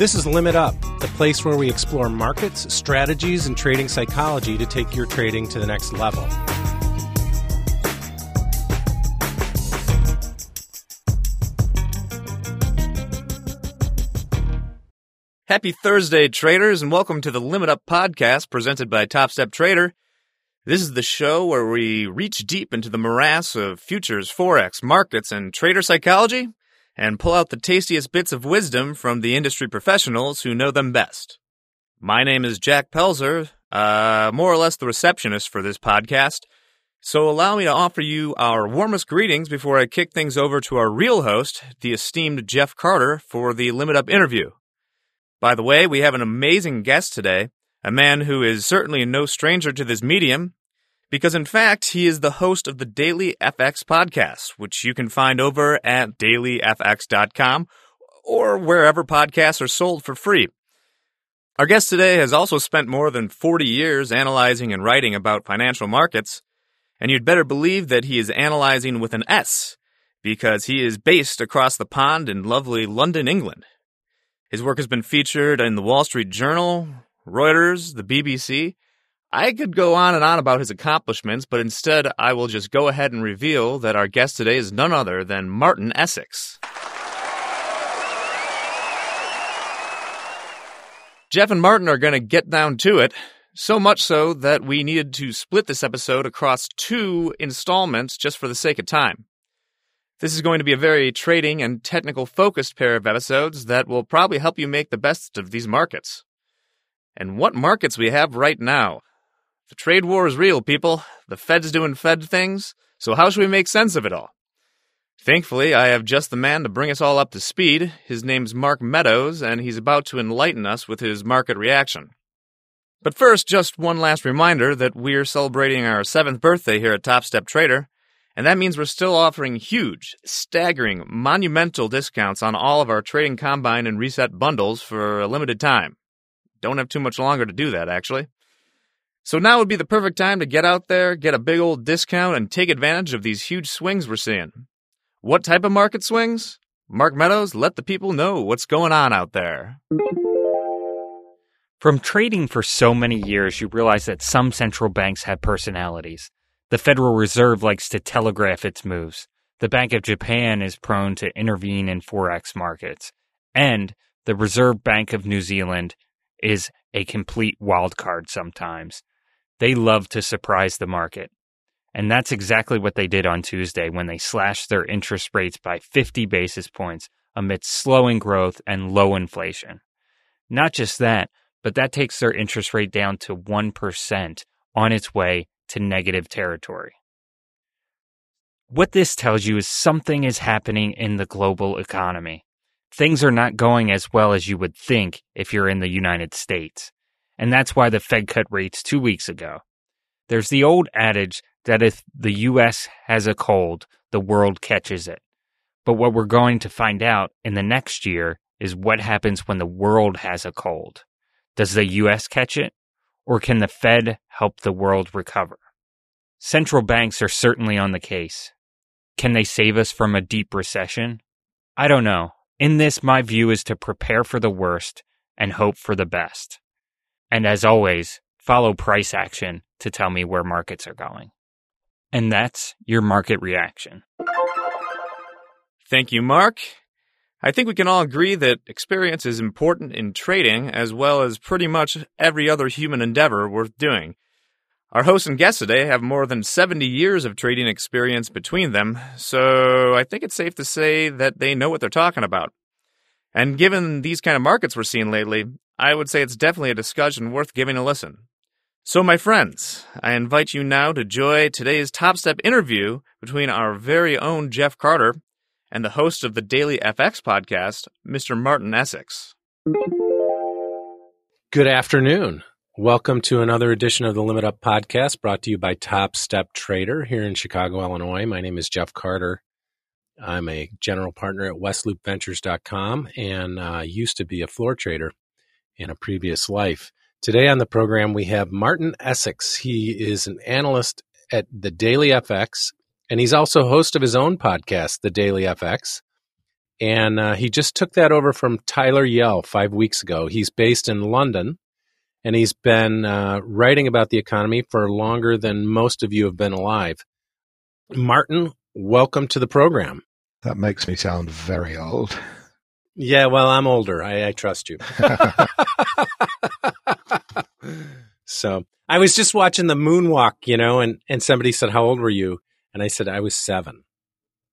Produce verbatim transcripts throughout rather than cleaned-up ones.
This is Limit Up, the place where we explore markets, strategies, and trading psychology to take your trading to the next level. Happy Thursday, traders, and welcome to the Limit Up podcast presented by Top Step Trader. This is the show where we reach deep into the morass of futures, forex, markets, and trader psychology, and pull out the tastiest bits of wisdom from the industry professionals who know them best. My name is Jack Pelzer, uh, more or less the receptionist for this podcast, so allow me to offer you our warmest greetings before I kick things over to our real host, the esteemed Jeff Carter, for the Limit Up interview. By the way, we have an amazing guest today, a man who is certainly no stranger to this medium, because in fact, he is the host of the Daily F X podcast, which you can find over at daily f x dot com or wherever podcasts are sold for free. Our guest today has also spent more than forty years analyzing and writing about financial markets, and you'd better believe that he is analyzing with an S, because he is based across the pond in lovely London, England. His work has been featured in the Wall Street Journal, Reuters, the B B C. I could go on and on about his accomplishments, but instead I will just go ahead and reveal that our guest today is none other than Martin Essex. Jeff and Martin are going to get down to it, so much so that we needed to split this episode across two installments just for the sake of time. This is going to be a very trading and technical-focused pair of episodes that will probably help you make the best of these markets. And what markets we have right now. The trade war is real, people. The Fed's doing Fed things. So how should we make sense of it all? Thankfully, I have just the man to bring us all up to speed. His name's Mark Meadows, and he's about to enlighten us with his market reaction. But first, just one last reminder that we're celebrating our seventh birthday here at Top Step Trader. And that means we're still offering huge, staggering, monumental discounts on all of our Trading Combine and Reset bundles for a limited time. Don't have too much longer to do that, actually. So now would be the perfect time to get out there, get a big old discount, and take advantage of these huge swings we're seeing. What type of market swings? Mark Meadows, let the people know what's going on out there. From trading for so many years, you realize that some central banks have personalities. The Federal Reserve likes to telegraph its moves. The Bank of Japan is prone to intervene in forex markets. And the Reserve Bank of New Zealand is a complete wild card sometimes. They love to surprise the market. And that's exactly what they did on Tuesday when they slashed their interest rates by fifty basis points amidst slowing growth and low inflation. Not just that, but that takes their interest rate down to one percent on its way to negative territory. What this tells you is something is happening in the global economy. Things are not going as well as you would think if you're in the United States. And that's why the Fed cut rates two weeks ago. There's the old adage that if the U S has a cold, the world catches it. But what we're going to find out in the next year is what happens when the world has a cold. Does the U S catch it? Or can the Fed help the world recover? Central banks are certainly on the case. Can they save us from a deep recession? I don't know. In this, my view is to prepare for the worst and hope for the best. And as always, follow price action to tell me where markets are going. And that's your market reaction. Thank you, Mark. I think we can all agree that experience is important in trading as well as pretty much every other human endeavor worth doing. Our hosts and guests today have more than seventy years of trading experience between them, so I think it's safe to say that they know what they're talking about. And given these kind of markets we're seeing lately, I would say it's definitely a discussion worth giving a listen. So my friends, I invite you now to join today's Top Step interview between our very own Jeff Carter and the host of the Daily F X podcast, Mister Martin Essex. Good afternoon. Welcome to another edition of the Limit Up podcast brought to you by Top Step Trader here in Chicago, Illinois. My name is Jeff Carter. I'm a general partner at Westloop Ventures dot com and uh, used to be a floor trader in a previous life. Today on the program, we have Martin Essex. He is an analyst at the Daily F X, and he's also host of his own podcast, The Daily F X. And uh, he just took that over from Tyler Yell five weeks ago. He's based in London, and he's been uh, writing about the economy for longer than most of you have been alive. Martin, welcome to the program. That makes me sound very old. Yeah, well, I'm older. I, I trust you. So I was just watching the moonwalk, you know, and, and somebody said, how old were you? And I said, I was seven.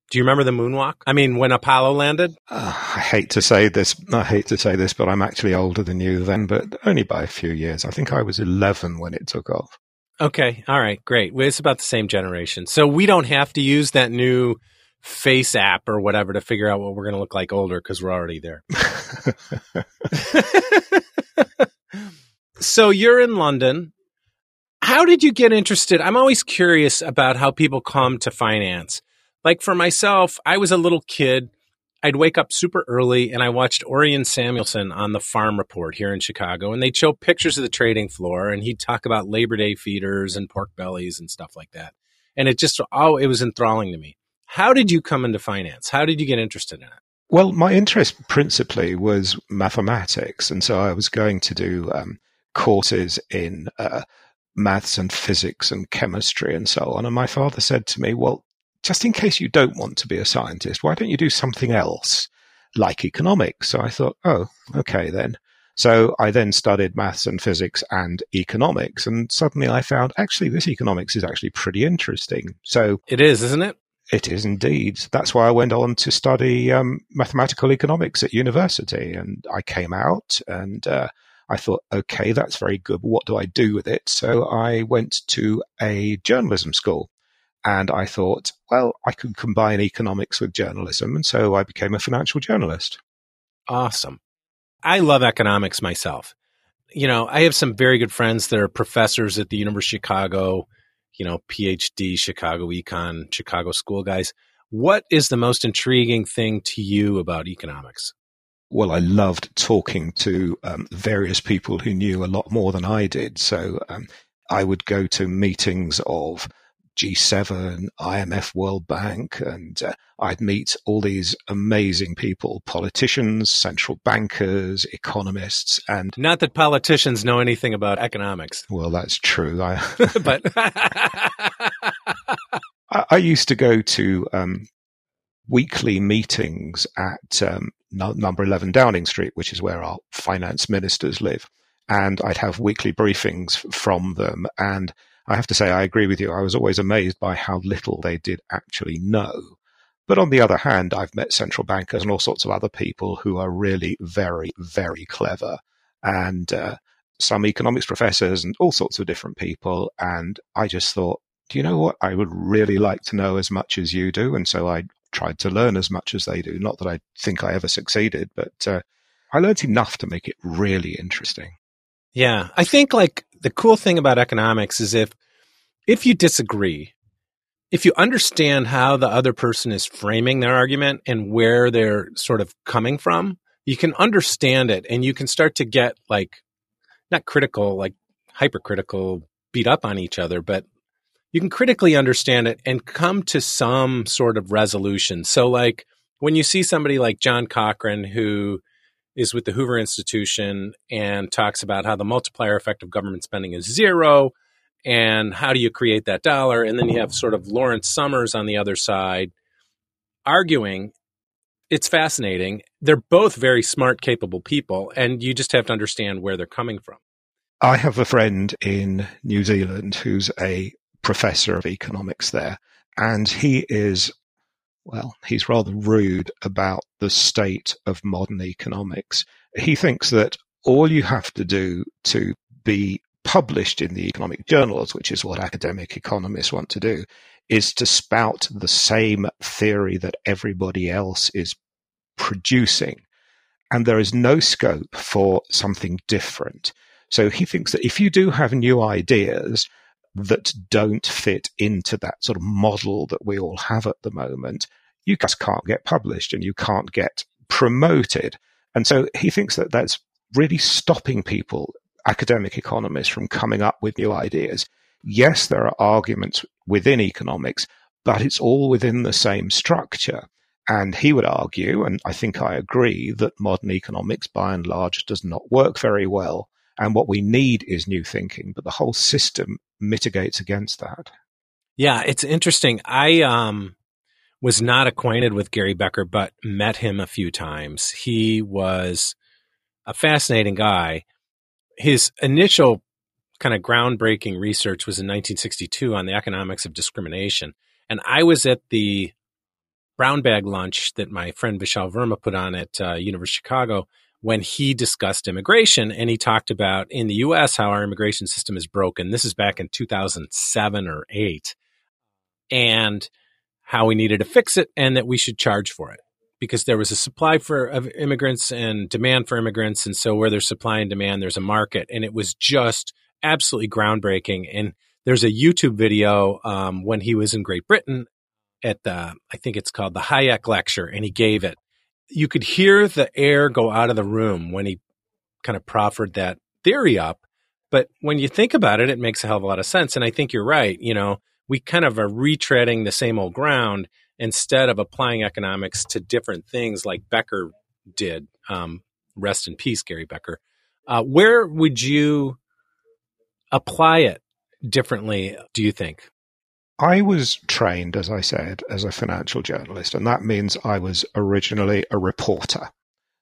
Do you remember the moonwalk? I mean, when Apollo landed? Uh, I hate to say this. I hate to say this, but I'm actually older than you then, but only by a few years. I think I was eleven when it took off. Okay. All right. Great. Well, it's about the same generation. So we don't have to use that new face app or whatever to figure out what we're going to look like older because we're already there. So you're in London. How did you get interested? I'm always curious about how people come to finance. Like for myself, I was a little kid. I'd wake up super early and I watched Orion Samuelson on the Farm Report here in Chicago. And they'd show pictures of the trading floor and he'd talk about Labor Day feeders and pork bellies and stuff like that. And it just, oh, it was enthralling to me. How did you come into finance? How did you get interested in it? Well, my interest principally was mathematics. And so I was going to do um, courses in uh, maths and physics and chemistry and so on. And my father said to me, well, just in case you don't want to be a scientist, why don't you do something else like economics? So I thought, oh, okay then. So I then studied maths and physics and economics. And suddenly I found, actually, this economics is actually pretty interesting. So it is, isn't it? It is indeed. That's why I went on to study um, mathematical economics at university. And I came out and uh, I thought, okay, that's very good. What do I do with it? So I went to a journalism school. And I thought, well, I could combine economics with journalism. And so I became a financial journalist. Awesome. I love economics myself. You know, I have some very good friends that are professors at the University of Chicago, you know, PhD, Chicago Econ, Chicago School guys. What is the most intriguing thing to you about economics? Well, I loved talking to um, various people who knew a lot more than I did. So um, I would go to meetings of G seven, I M F, World Bank, and uh, I'd meet all these amazing people, politicians, central bankers, economists, and... Not that politicians know anything about economics. Well, that's true. I, but I, I used to go to um, weekly meetings at um, no, number eleven Downing Street, which is where our finance ministers live, and I'd have weekly briefings from them, and I have to say, I agree with you. I was always amazed by how little they did actually know. But on the other hand, I've met central bankers and all sorts of other people who are really very, very clever, and uh, some economics professors and all sorts of different people. And I just thought, do you know what? I would really like to know as much as you do. And so I tried to learn as much as they do. Not that I think I ever succeeded, but uh, I learned enough to make it really interesting. Yeah, I think like the cool thing about economics is if if you disagree, if you understand how the other person is framing their argument and where they're sort of coming from, you can understand it and you can start to get like, not critical, like hypercritical, beat up on each other, but you can critically understand it and come to some sort of resolution. So like when you see somebody like John Cochrane, who is with the Hoover Institution and talks about how the multiplier effect of government spending is zero and how do you create that dollar? And then you have sort of Lawrence Summers on the other side arguing. It's fascinating. They're both very smart, capable people, and you just have to understand where they're coming from. I have a friend in New Zealand who's a professor of economics there, and he is... well, he's rather rude about the state of modern economics. He thinks that all you have to do to be published in the economic journals, which is what academic economists want to do, is to spout the same theory that everybody else is producing. And there is no scope for something different. So he thinks that if you do have new ideas that don't fit into that sort of model that we all have at the moment, you just can't get published and you can't get promoted. And so he thinks that that's really stopping people, academic economists, from coming up with new ideas. Yes, there are arguments within economics, but it's all within the same structure. And he would argue, and I think I agree, that modern economics, by and large, does not work very well. And what we need is new thinking, but the whole system mitigates against that. Yeah, it's interesting. I um, was not acquainted with Gary Becker, but met him a few times. He was a fascinating guy. His initial kind of groundbreaking research was in nineteen sixty-two on the economics of discrimination. And I was at the brown bag lunch that my friend Vishal Verma put on at uh, University of Chicago when he discussed immigration. And he talked about in the U S how our immigration system is broken. This is back in two thousand seven or eight, and how we needed to fix it and that we should charge for it because there was a supply for of immigrants and demand for immigrants. And so where there's supply and demand, there's a market. And it was just absolutely groundbreaking. And there's a YouTube video um, when he was in Great Britain at the, I think it's called the Hayek lecture, and he gave it. You could hear the air go out of the room when he kind of proffered that theory up. But when you think about it, it makes a hell of a lot of sense. And I think you're right. You know, we kind of are retreading the same old ground instead of applying economics to different things like Becker did. Um, rest in peace, Gary Becker. Uh, where would you apply it differently, do you think? I was trained, as I said, as a financial journalist, and that means I was originally a reporter.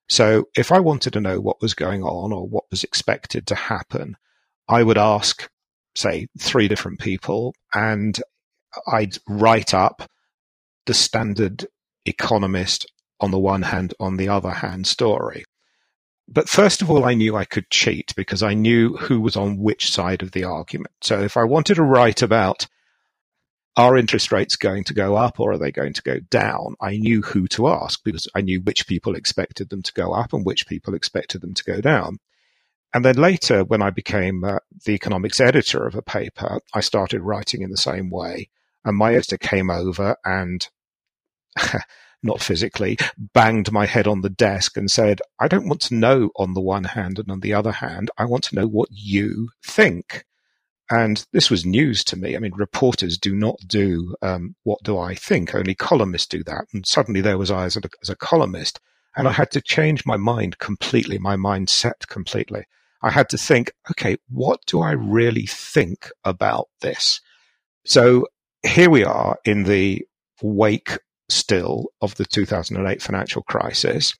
So if I wanted to know what was going on or what was expected to happen, I would ask, say, three different people, and I'd write up the standard economist on the one hand, on the other hand story. But first of all, I knew I could cheat because I knew who was on which side of the argument. So if I wanted to write about, are interest rates going to go up or are they going to go down? I knew who to ask because I knew which people expected them to go up and which people expected them to go down. And then later, when I became uh, the economics editor of a paper, I started writing in the same way. And my editor came over and, not physically, banged my head on the desk and said, I don't want to know on the one hand and on the other hand, I want to know what you think. And this was news to me. I mean, reporters do not do, um, what do I think? Only columnists do that. And suddenly there was I as a, as a columnist. And I had to change my mind completely, my mindset completely. I had to think, okay, what do I really think about this? So here we are in the wake still of the two thousand eight financial crisis.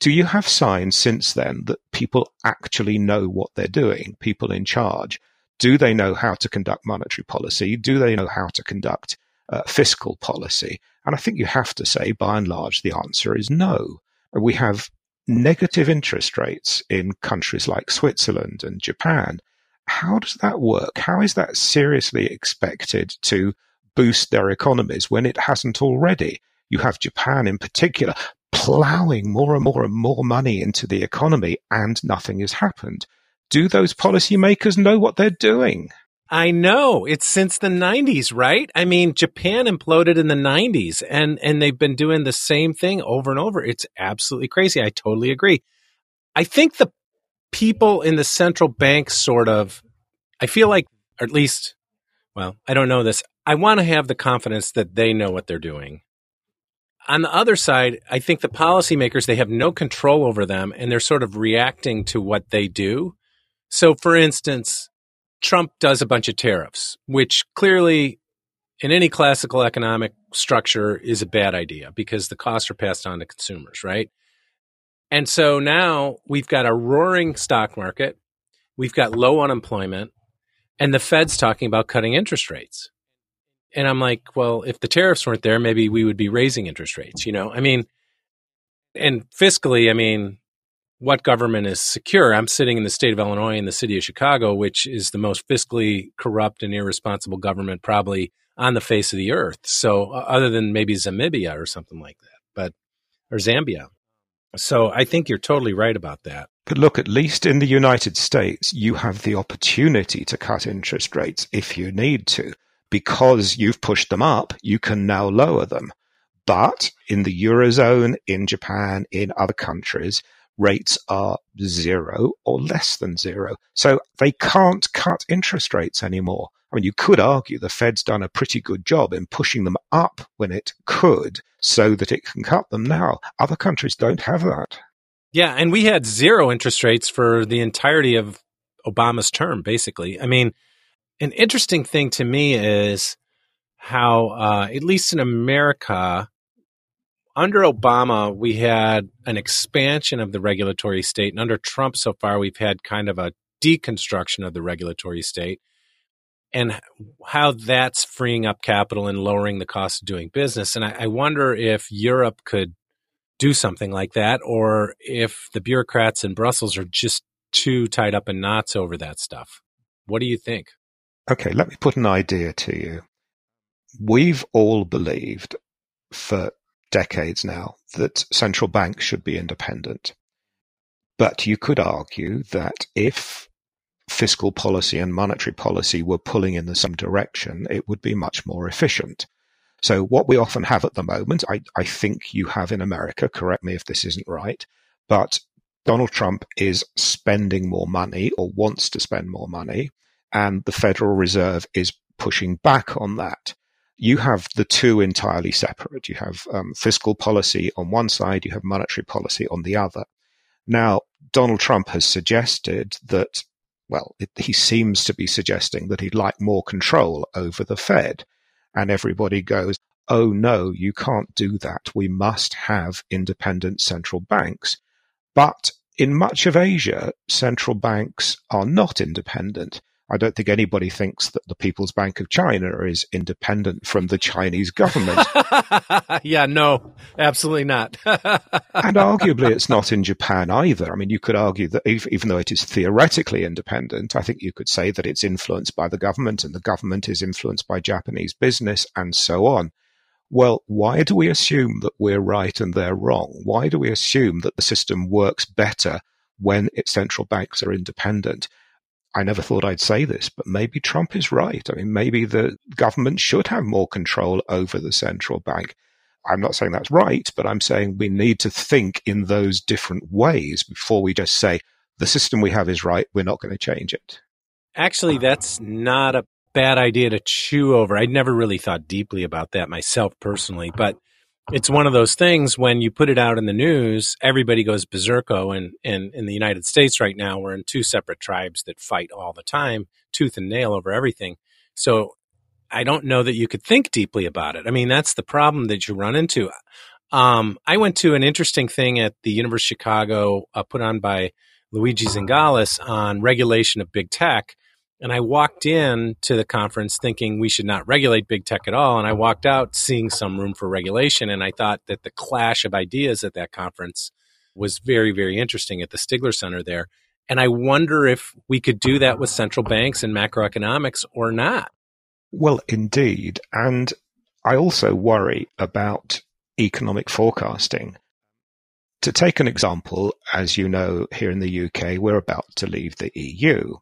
Do you have signs since then that people actually know what they're doing, people in charge? Do they know how to conduct monetary policy? Do they know how to conduct uh, fiscal policy? And I think you have to say, by and large, the answer is no. We have negative interest rates in countries like Switzerland and Japan. How does that work? How is that seriously expected to boost their economies when it hasn't already? You have Japan in particular plowing more and more and more money into the economy and nothing has happened. Do those policymakers know what they're doing? I know. It's since the nineties, right? I mean, Japan imploded in the nineties, and, and they've been doing the same thing over and over. It's absolutely crazy. I totally agree. I think the people in the central bank sort of, I feel like, or at least, well, I don't know this. I want to have the confidence that they know what they're doing. On the other side, I think the policymakers, they have no control over them, and they're sort of reacting to what they do. So, for instance, Trump does a bunch of tariffs, which clearly in any classical economic structure is a bad idea because the costs are passed on to consumers, right? And so now we've got a roaring stock market, we've got low unemployment, and the Fed's talking about cutting interest rates. And I'm like, well, if the tariffs weren't there, maybe we would be raising interest rates, you know? I mean, and fiscally, I mean, what government is secure? I'm sitting in the state of Illinois in the city of Chicago, which is the most fiscally corrupt and irresponsible government probably on the face of the earth. So uh, other than maybe Namibia or something like that, but or Zambia. So I think you're totally right about that. But look, at least in the United States, you have the opportunity to cut interest rates if you need to. Because you've pushed them up, you can now lower them. But in the Eurozone, in Japan, in other countries, rates are zero or less than zero. So they can't cut interest rates anymore. I mean, you could argue the Fed's done a pretty good job in pushing them up when it could so that it can cut them now. Other countries don't have that. Yeah, and we had zero interest rates for the entirety of Obama's term, basically. I mean, an interesting thing to me is how, uh, at least in America, under Obama, we had an expansion of the regulatory state. And under Trump so far, we've had kind of a deconstruction of the regulatory state, and how that's freeing up capital and lowering the cost of doing business. And I, I wonder if Europe could do something like that, or if the bureaucrats in Brussels are just too tied up in knots over that stuff. What do you think? Okay, let me put an idea to you. We've all believed for decades now that central banks should be independent. But you could argue that if fiscal policy and monetary policy were pulling in the same direction, it would be much more efficient. So what we often have at the moment, I, I think you have in America, correct me if this isn't right, but Donald Trump is spending more money, or wants to spend more money, and the Federal Reserve is pushing back on that. You have the two entirely separate. You have um, fiscal policy on one side, you have monetary policy on the other. Now, Donald Trump has suggested that, well, it, he seems to be suggesting that he'd like more control over the Fed. And everybody goes, oh, no, you can't do that. We must have independent central banks. But in much of Asia, central banks are not independent. I don't think anybody thinks that the People's Bank of China is independent from the Chinese government. Yeah, no, absolutely not. And arguably, it's not in Japan either. I mean, you could argue that even though it is theoretically independent, I think you could say that it's influenced by the government, and the government is influenced by Japanese business, and so on. Well, why do we assume that we're right and they're wrong? Why do we assume that the system works better when its central banks are independent? I never thought I'd say this, but maybe Trump is right. I mean, maybe the government should have more control over the central bank. I'm not saying that's right, but I'm saying we need to think in those different ways before we just say, the system we have is right, we're not going to change it. Actually, that's not a bad idea to chew over. I'd never really thought deeply about that myself personally, but it's one of those things when you put it out in the news, everybody goes berserko. And in, in the United States right now, we're in two separate tribes that fight all the time, tooth and nail over everything. So I don't know that you could think deeply about it. I mean, that's the problem that you run into. Um, I went to an interesting thing at the University of Chicago uh, put on by Luigi Zingales on regulation of big tech. And I walked in to the conference thinking we should not regulate big tech at all. And I walked out seeing some room for regulation. And I thought that the clash of ideas at that conference was very, very interesting at the Stigler Center there. And I wonder if we could do that with central banks and macroeconomics or not. Well, indeed. And I also worry about economic forecasting. To take an example, as you know, here in the U K, we're about to leave the E U.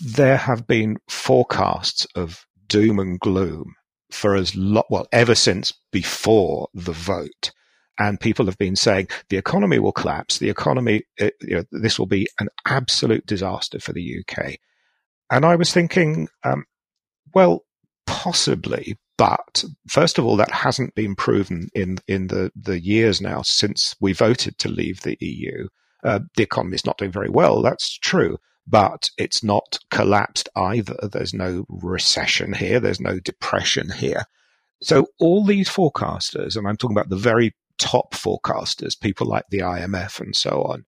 There have been forecasts of doom and gloom for as long, well, ever since before the vote. And people have been saying the economy will collapse. The economy, it, you know, this will be an absolute disaster for the U K. And I was thinking, um, well, possibly, but first of all, that hasn't been proven in, in the, the years now since we voted to leave the E U. Uh, the economy is not doing very well. That's true. But it's not collapsed either. There's no recession here. There's no depression here. So all these forecasters, and I'm talking about the very top forecasters, people like the I M F and so on,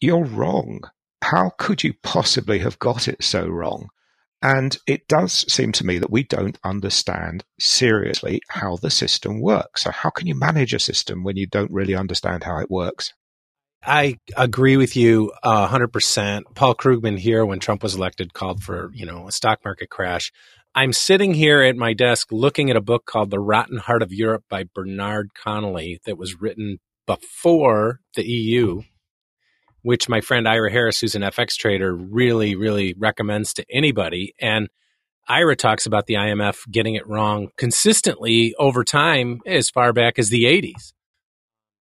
you're wrong. How could you possibly have got it so wrong? And it does seem to me that we don't understand seriously how the system works. So how can you manage a system when you don't really understand how it works? I agree with you uh, one hundred percent. Paul Krugman here, when Trump was elected, called for, you know, a stock market crash. I'm sitting here at my desk looking at a book called The Rotten Heart of Europe by Bernard Connolly that was written before the E U, which my friend Ira Harris, who's an F X trader, really, really recommends to anybody. And Ira talks about the I M F getting it wrong consistently over time as far back as the eighties.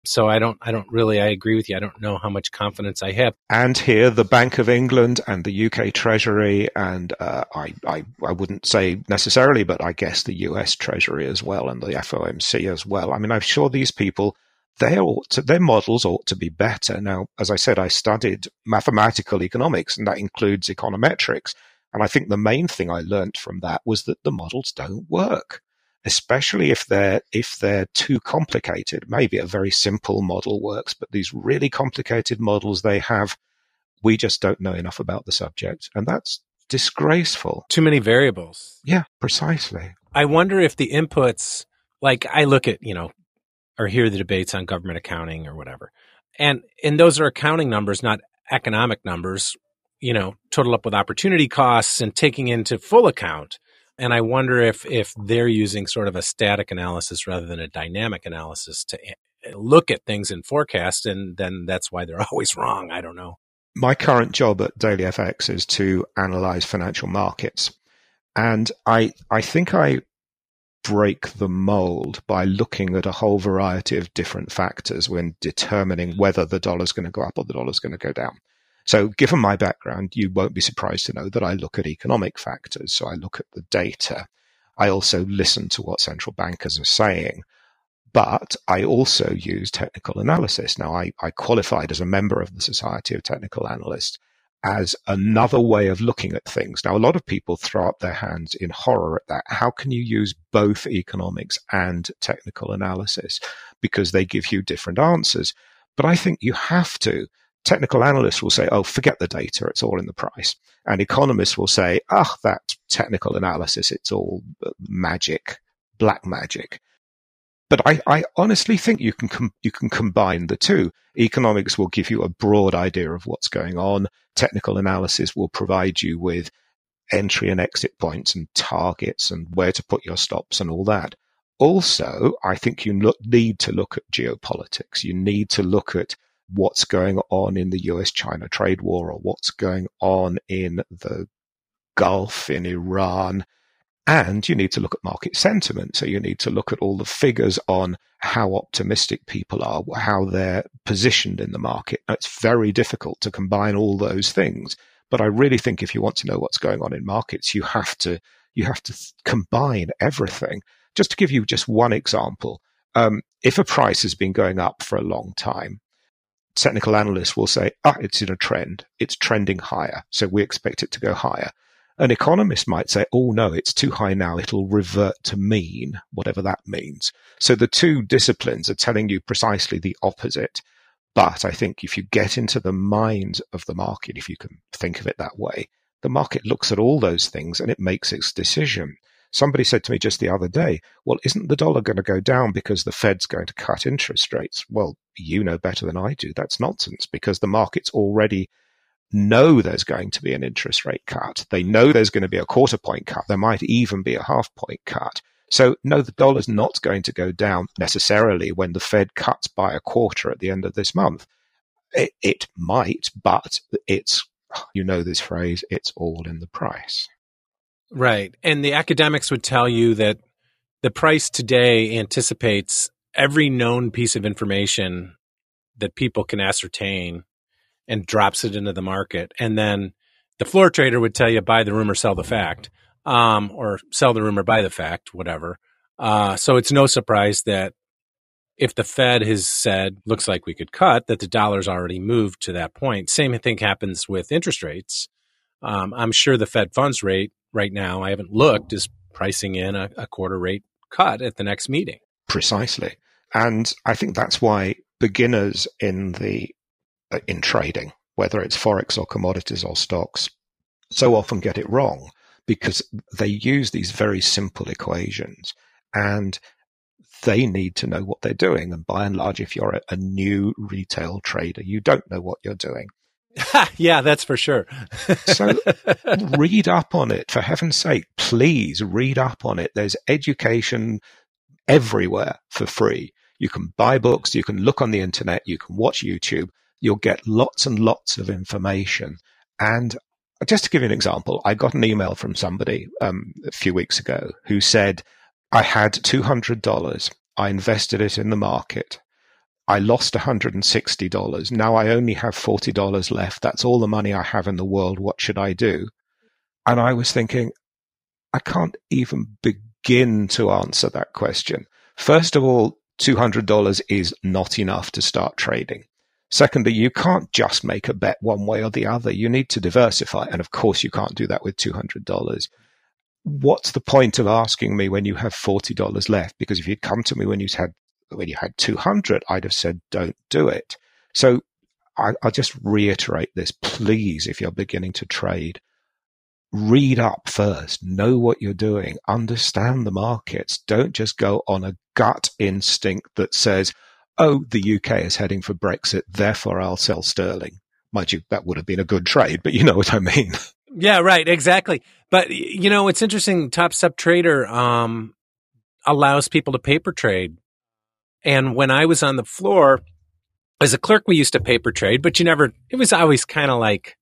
So I don't, I don't really, I agree with you. I don't know how much confidence I have. And here, the Bank of England and the U K Treasury, and uh, I, I, I wouldn't say necessarily, but I guess the U S Treasury as well, and the F O M C as well. I mean, I'm sure these people, they ought to, their models ought to be better. Now, as I said, I studied mathematical economics, and that includes econometrics. And I think the main thing I learned from that was that the models don't work, especially if they're if they're too complicated. Maybe a very simple model works, but these really complicated models they have, we just don't know enough about the subject. And that's disgraceful. Too many variables. Yeah, precisely. I wonder if the inputs, like I look at, you know, or hear the debates on government accounting or whatever. And and those are accounting numbers, not economic numbers, you know, total up with opportunity costs and taking into full account. And I wonder if if they're using sort of a static analysis rather than a dynamic analysis to look at things in forecast, and then that's why they're always wrong. I don't know. My current job at Daily F X is to analyze financial markets. And I I think I break the mold by looking at a whole variety of different factors when determining whether the dollar's going to go up or the dollar's going to go down. So given my background, you won't be surprised to know that I look at economic factors. So I look at the data. I also listen to what central bankers are saying, but I also use technical analysis. Now, I, I qualified as a member of the Society of Technical Analysts as another way of looking at things. Now, a lot of people throw up their hands in horror at that. How can you use both economics and technical analysis? Because they give you different answers. But I think you have to. Technical analysts will say, oh, forget the data, it's all in the price. And economists will say, ah, oh, that technical analysis, it's all magic, black magic. But I, I honestly think you can com- you can combine the two. Economics will give you a broad idea of what's going on. Technical analysis will provide you with entry and exit points and targets and where to put your stops and all that. Also, I think you look, need to look at geopolitics. You need to look at what's going on in the U S China trade war, or what's going on in the Gulf, in Iran. And you need to look at market sentiment. So you need to look at all the figures on how optimistic people are, how they're positioned in the market. It's very difficult to combine all those things. But I really think if you want to know what's going on in markets, you have to you have to combine everything. Just to give you just one example, um, if a price has been going up for a long time, technical analysts will say, ah, it's in a trend. It's trending higher. So we expect it to go higher. An economist might say, oh, no, it's too high now. It'll revert to mean, whatever that means. So the two disciplines are telling you precisely the opposite. But I think if you get into the mind of the market, if you can think of it that way, the market looks at all those things and it makes its decision. Somebody said to me just the other day, well, isn't the dollar going to go down because the Fed's going to cut interest rates? Well, you know better than I do. That's nonsense, because the markets already know there's going to be an interest rate cut. They know there's going to be a quarter point cut. There might even be a half point cut. So no, the dollar's not going to go down necessarily when the Fed cuts by a quarter at the end of this month. It, it might, but it's, you know this phrase, it's all in the price. Right. And the academics would tell you that the price today anticipates every known piece of information that people can ascertain and drops it into the market. And then the floor trader would tell you, buy the rumor, sell the fact, um, or sell the rumor, buy the fact, whatever. Uh, so it's no surprise that if the Fed has said, looks like we could cut, that the dollar's already moved to that point. Same thing happens with interest rates. Um, I'm sure the Fed funds rate right now, I haven't looked, is pricing in a, a quarter rate cut at the next meeting. Precisely. And I think that's why beginners in the uh, in trading, whether it's Forex or commodities or stocks, so often get it wrong, because they use these very simple equations and they need to know what they're doing. And by and large, if you're a, a new retail trader, you don't know what you're doing. Yeah, that's for sure. So read up on it. For heaven's sake, please read up on it. There's education everywhere for free. You can buy books, you can look on the internet, you can watch YouTube. You'll get lots and lots of information. And just to give you an example, I got an email from somebody um, a few weeks ago who said, I had two hundred dollars. I invested it in the market. I lost one hundred sixty dollars. Now I only have forty dollars left. That's all the money I have in the world. What should I do? And I was thinking, I can't even begin to answer that question. First of all, two hundred dollars is not enough to start trading. Secondly, you can't just make a bet one way or the other. You need to diversify. And of course, you can't do that with two hundred dollars. What's the point of asking me when you have forty dollars left? Because if you'd come to me when you had when you had two hundred, I'd have said, don't do it. So I, I'll just reiterate this. Please, if you're beginning to trade, read up first, know what you're doing, understand the markets. Don't just go on a gut instinct that says, oh, the U K is heading for Brexit, therefore I'll sell sterling. Mind you, that would have been a good trade, but you know what I mean. Yeah, right, exactly. But, you know, it's interesting, Top Step Trader um, allows people to paper trade. And when I was on the floor, as a clerk, we used to paper trade, but you never, it was always kind of like,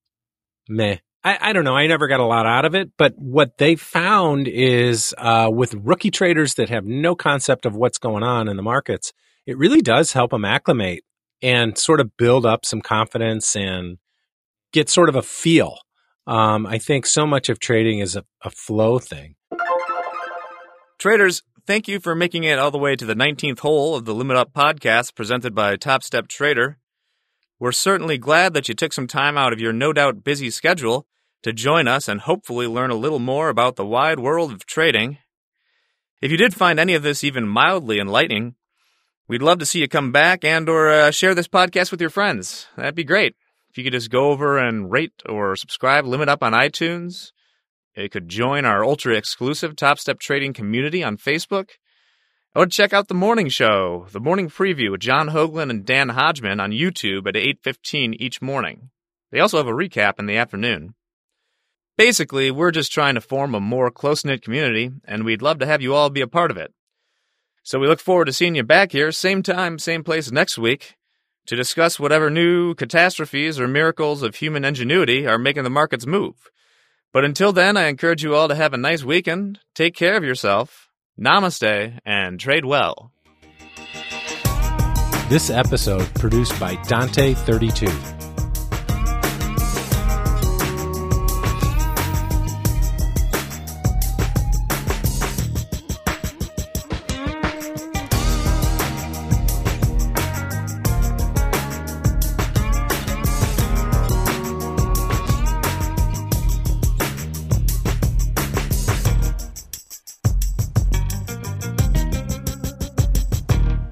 meh. I, I don't know. I never got a lot out of it. But what they found is uh, with rookie traders that have no concept of what's going on in the markets, it really does help them acclimate and sort of build up some confidence and get sort of a feel. Um, I think so much of trading is a, a flow thing. Traders, thank you for making it all the way to the nineteenth hole of the Limit Up podcast presented by Top Step Trader. We're certainly glad that you took some time out of your no doubt busy schedule to join us and hopefully learn a little more about the wide world of trading. If you did find any of this even mildly enlightening, we'd love to see you come back and or uh, share this podcast with your friends. That'd be great. If you could just go over and rate or subscribe Limit Up on iTunes. You could join our ultra-exclusive Top Step Trading community on Facebook. Or check out The Morning Show, The Morning Preview with John Hoagland and Dan Hodgman on YouTube at eight fifteen each morning. They also have a recap in the afternoon. Basically, we're just trying to form a more close-knit community, and we'd love to have you all be a part of it. So we look forward to seeing you back here, same time, same place next week, to discuss whatever new catastrophes or miracles of human ingenuity are making the markets move. But until then, I encourage you all to have a nice weekend, take care of yourself, namaste, and trade well. This episode produced by Dante thirty-two.